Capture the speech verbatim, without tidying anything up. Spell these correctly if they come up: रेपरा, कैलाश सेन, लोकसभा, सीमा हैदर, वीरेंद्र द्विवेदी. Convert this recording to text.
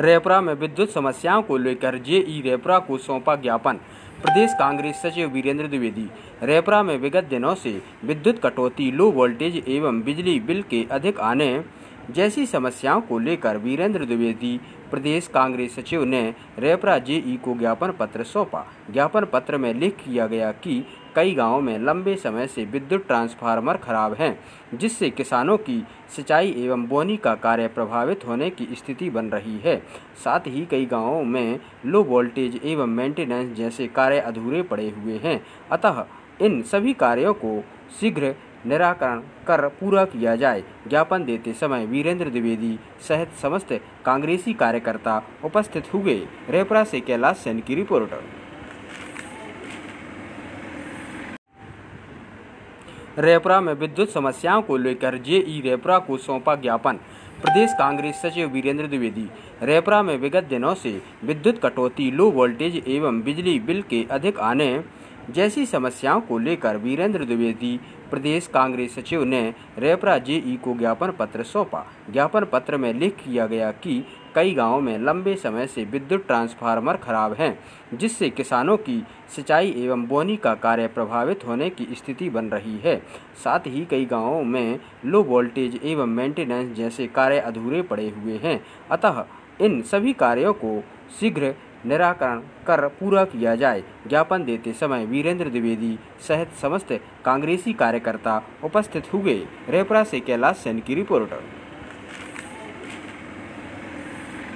रेपरा में विद्युत समस्याओं को लेकर जेई रेपरा को सौंपा ज्ञापन। प्रदेश कांग्रेस सचिव वीरेंद्र द्विवेदी। रेपरा में विगत दिनों से विद्युत कटौती, लो वोल्टेज एवं बिजली बिल के अधिक आने जैसी समस्याओं को लेकर वीरेंद्र द्विवेदी प्रदेश कांग्रेस सचिव ने रेपरा जेई को ज्ञापन पत्र सौंपा। ज्ञापन पत्र में लिख किया गया कि कई गांवों में लंबे समय से विद्युत ट्रांसफार्मर खराब हैं, जिससे किसानों की सिंचाई एवं बोनी का कार्य प्रभावित होने की स्थिति बन रही है। साथ ही कई गांवों में लो वोल्टेज एवं मेंटेनेंस जैसे कार्य अधूरे पड़े हुए हैं, अतः इन सभी कार्यों को शीघ्र निराकरण कर पूरा किया जाए। ज्ञापन देते समय वीरेंद्र द्विवेदी सहित समस्त कांग्रेसी कार्यकर्ता उपस्थित हुए। रेपरा से कैलाश सेन की रिपोर्ट। रेपरा में विद्युत समस्याओं को लेकर जेई रेपरा को सौंपा ज्ञापन। प्रदेश कांग्रेस सचिव वीरेंद्र द्विवेदी। रेपरा में विगत दिनों से विद्युत कटौती, लो वोल्टेज एवं बिजली बिल के अधिक आने जैसी समस्याओं को लेकर वीरेंद्र द्विवेदी प्रदेश कांग्रेस सचिव ने रेपरा जेई को ज्ञापन पत्र सौंपा। ज्ञापन पत्र में लिख किया गया कि कई गांवों में लंबे समय से विद्युत ट्रांसफार्मर खराब हैं, जिससे किसानों की सिंचाई एवं बोनी का कार्य प्रभावित होने की स्थिति बन रही है। साथ ही कई गांवों में लो वोल्टेज एवं मेंटेनेंस जैसे कार्य अधूरे पड़े हुए हैं, अतः इन सभी कार्यों को शीघ्र निराकरण कर पूरा किया जाए। ज्ञापन देते समय वीरेंद्र द्विवेदी सहित समस्त कांग्रेसी कार्यकर्ता उपस्थित हुए। रेपरा से कैलाश सेन की रिपोर्ट।